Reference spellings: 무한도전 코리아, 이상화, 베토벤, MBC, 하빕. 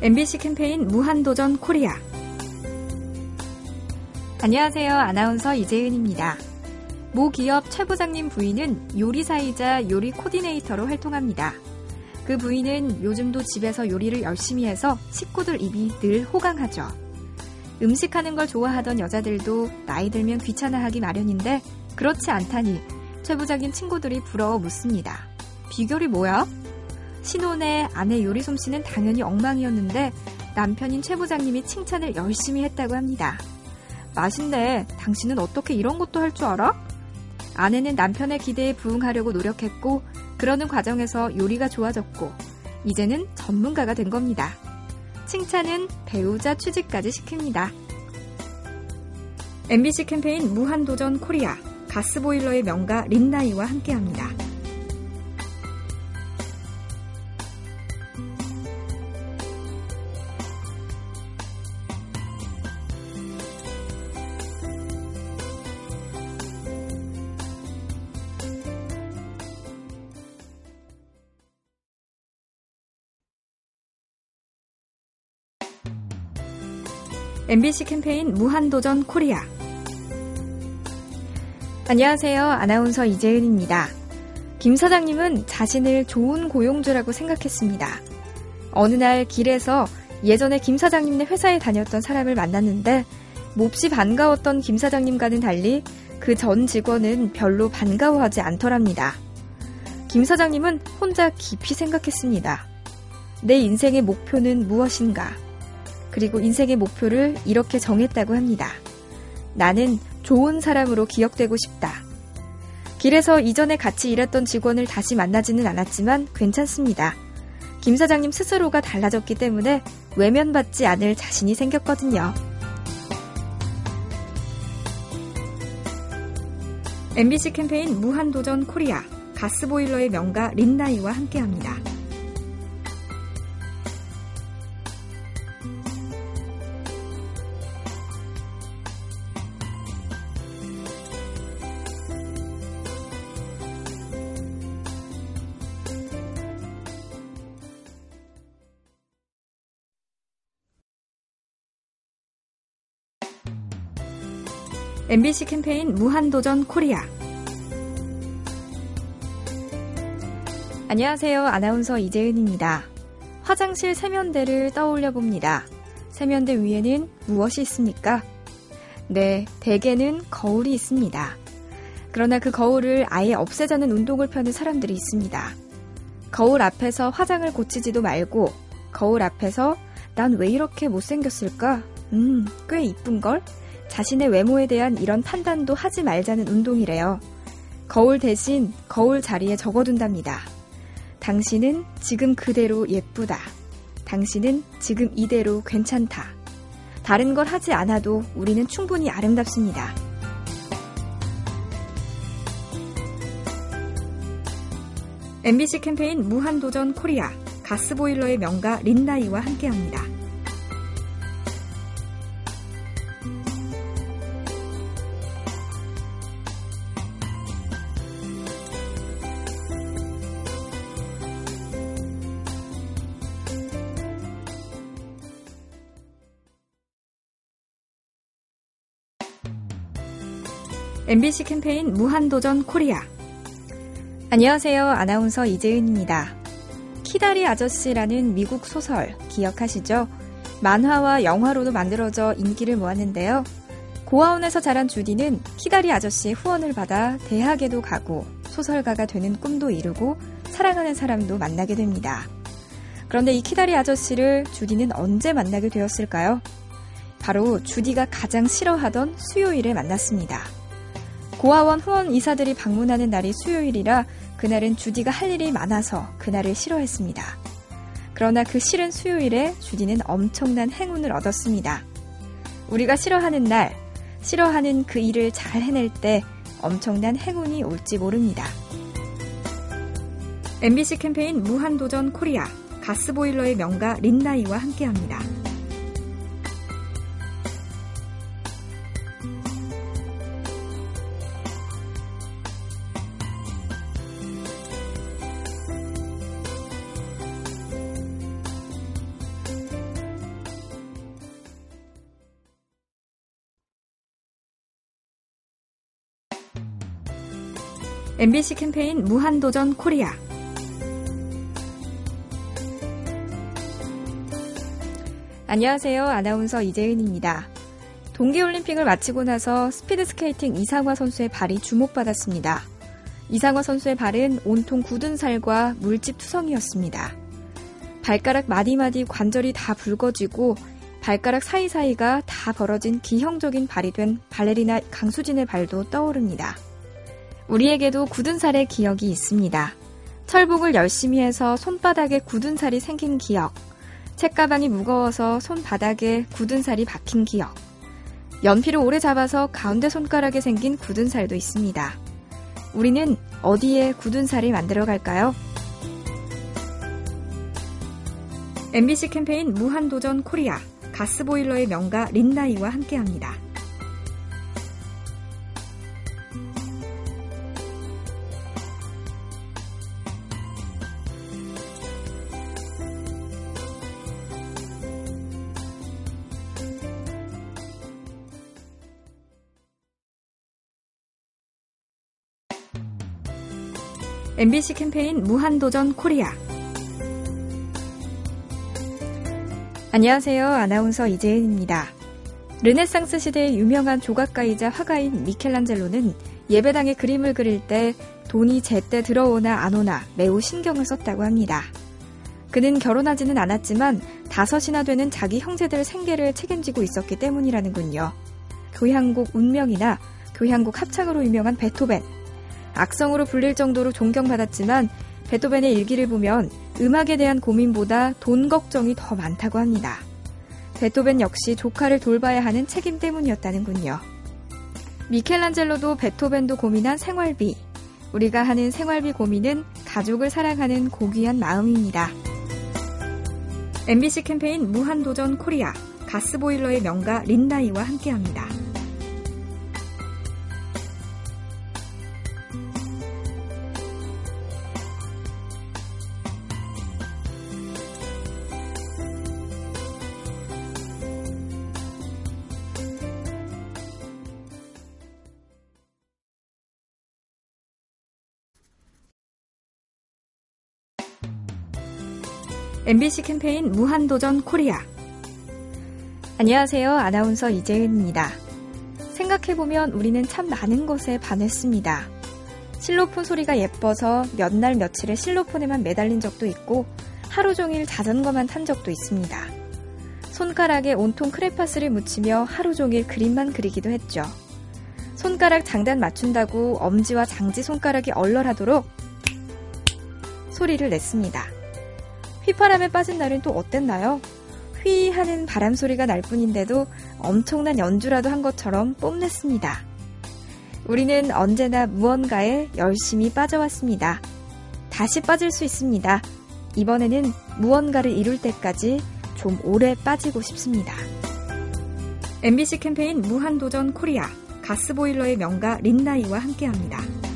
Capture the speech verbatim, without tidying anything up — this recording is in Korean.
엠비씨 캠페인 무한도전 코리아. 안녕하세요. 아나운서 이재은입니다. 모 기업 최 부장님 부인은 요리사이자 요리 코디네이터로 활동합니다. 그 부인은 요즘도 집에서 요리를 열심히 해서 식구들 입이 늘 호강하죠. 음식하는 걸 좋아하던 여자들도 나이 들면 귀찮아하기 마련인데 그렇지 않다니 최 부장님 친구들이 부러워 묻습니다. 비결이 뭐야? 신혼에 아내 요리 솜씨는 당연히 엉망이었는데 남편인 최 부장님이 칭찬을 열심히 했다고 합니다. 맛있네. 당신은 어떻게 이런 것도 할 줄 알아? 아내는 남편의 기대에 부응하려고 노력했고 그러는 과정에서 요리가 좋아졌고 이제는 전문가가 된 겁니다. 칭찬은 배우자 취직까지 시킵니다. 엠비씨 캠페인 무한도전 코리아, 가스보일러의 명가 린나이와 함께합니다. 엠비씨 캠페인 무한도전 코리아. 안녕하세요. 아나운서 이재은입니다. 김 사장님은 자신을 좋은 고용주라고 생각했습니다. 어느 날 길에서 예전에 김 사장님네 회사에 다녔던 사람을 만났는데 몹시 반가웠던 김 사장님과는 달리 그 전 직원은 별로 반가워하지 않더랍니다. 김 사장님은 혼자 깊이 생각했습니다. 내 인생의 목표는 무엇인가? 그리고 인생의 목표를 이렇게 정했다고 합니다. 나는 좋은 사람으로 기억되고 싶다. 길에서 이전에 같이 일했던 직원을 다시 만나지는 않았지만 괜찮습니다. 김 사장님 스스로가 달라졌기 때문에 외면받지 않을 자신이 생겼거든요. 엠비씨 캠페인 무한도전 코리아, 가스보일러의 명가 린나이와 함께합니다. 엠비씨 캠페인 무한도전 코리아. 안녕하세요. 아나운서 이재은입니다. 화장실 세면대를 떠올려 봅니다. 세면대 위에는 무엇이 있습니까? 네, 대개는 거울이 있습니다. 그러나 그 거울을 아예 없애자는 운동을 펴는 사람들이 있습니다. 거울 앞에서 화장을 고치지도 말고 거울 앞에서 난 왜 이렇게 못생겼을까? 음, 꽤 이쁜걸? 자신의 외모에 대한 이런 판단도 하지 말자는 운동이래요. 거울 대신 거울 자리에 적어둔답니다. 당신은 지금 그대로 예쁘다. 당신은 지금 이대로 괜찮다. 다른 걸 하지 않아도 우리는 충분히 아름답습니다. 엠비씨 캠페인 무한도전 코리아, 가스보일러의 명가 린나이와 함께합니다. 엠비씨 캠페인 무한도전 코리아. 안녕하세요. 아나운서 이재은입니다. 키다리 아저씨라는 미국 소설 기억하시죠? 만화와 영화로도 만들어져 인기를 모았는데요. 고아원에서 자란 주디는 키다리 아저씨의 후원을 받아 대학에도 가고 소설가가 되는 꿈도 이루고 사랑하는 사람도 만나게 됩니다. 그런데 이 키다리 아저씨를 주디는 언제 만나게 되었을까요? 바로 주디가 가장 싫어하던 수요일에 만났습니다. 고아원 후원 이사들이 방문하는 날이 수요일이라 그날은 주디가 할 일이 많아서 그날을 싫어했습니다. 그러나 그 싫은 수요일에 주디는 엄청난 행운을 얻었습니다. 우리가 싫어하는 날, 싫어하는 그 일을 잘 해낼 때 엄청난 행운이 올지 모릅니다. 엠비씨 캠페인 무한도전 코리아, 가스보일러의 명가 린나이와 함께합니다. 엠비씨 캠페인 무한도전 코리아. 안녕하세요. 아나운서 이재은입니다. 동계올림픽을 마치고 나서 스피드스케이팅 이상화 선수의 발이 주목받았습니다. 이상화 선수의 발은 온통 굳은 살과 물집 투성이었습니다. 발가락 마디마디 관절이 다 붉어지고 발가락 사이사이가 다 벌어진 기형적인 발이 된 발레리나 강수진의 발도 떠오릅니다. 우리에게도 굳은 살의 기억이 있습니다. 철봉을 열심히 해서 손바닥에 굳은 살이 생긴 기억, 책가방이 무거워서 손바닥에 굳은 살이 박힌 기억, 연필을 오래 잡아서 가운데 손가락에 생긴 굳은 살도 있습니다. 우리는 어디에 굳은 살을 만들어 갈까요? 엠비씨 캠페인 무한도전 코리아, 가스보일러의 명가 린나이와 함께합니다. 엠비씨 캠페인 무한도전 코리아. 안녕하세요. 아나운서 이재은입니다. 르네상스 시대의 유명한 조각가이자 화가인 미켈란젤로는 예배당에 그림을 그릴 때 돈이 제때 들어오나 안 오나 매우 신경을 썼다고 합니다. 그는 결혼하지는 않았지만 다섯이나 되는 자기 형제들 생계를 책임지고 있었기 때문이라는군요. 교향곡 운명이나 교향곡 합창으로 유명한 베토벤, 악성으로 불릴 정도로 존경받았지만 베토벤의 일기를 보면 음악에 대한 고민보다 돈 걱정이 더 많다고 합니다. 베토벤 역시 조카를 돌봐야 하는 책임 때문이었다는군요. 미켈란젤로도 베토벤도 고민한 생활비. 우리가 하는 생활비 고민은 가족을 사랑하는 고귀한 마음입니다. 엠비씨 캠페인 무한도전 코리아, 가스보일러의 명가 린나이와 함께합니다. 엠비씨 캠페인 무한도전 코리아. 안녕하세요. 아나운서 이재은입니다. 생각해보면 우리는 참 많은 것에 반했습니다. 실로폰 소리가 예뻐서 몇 날 며칠을 실로폰에만 매달린 적도 있고 하루 종일 자전거만 탄 적도 있습니다. 손가락에 온통 크레파스를 묻히며 하루 종일 그림만 그리기도 했죠. 손가락 장단 맞춘다고 엄지와 장지 손가락이 얼얼하도록 소리를 냈습니다. 휘파람에 빠진 날은 또 어땠나요? 휘 하는 바람 소리가 날 뿐인데도 엄청난 연주라도 한 것처럼 뽐냈습니다. 우리는 언제나 무언가에 열심히 빠져왔습니다. 다시 빠질 수 있습니다. 이번에는 무언가를 이룰 때까지 좀 오래 빠지고 싶습니다. 엠비씨 캠페인 무한도전 코리아, 가스보일러의 명가 린나이와 함께합니다.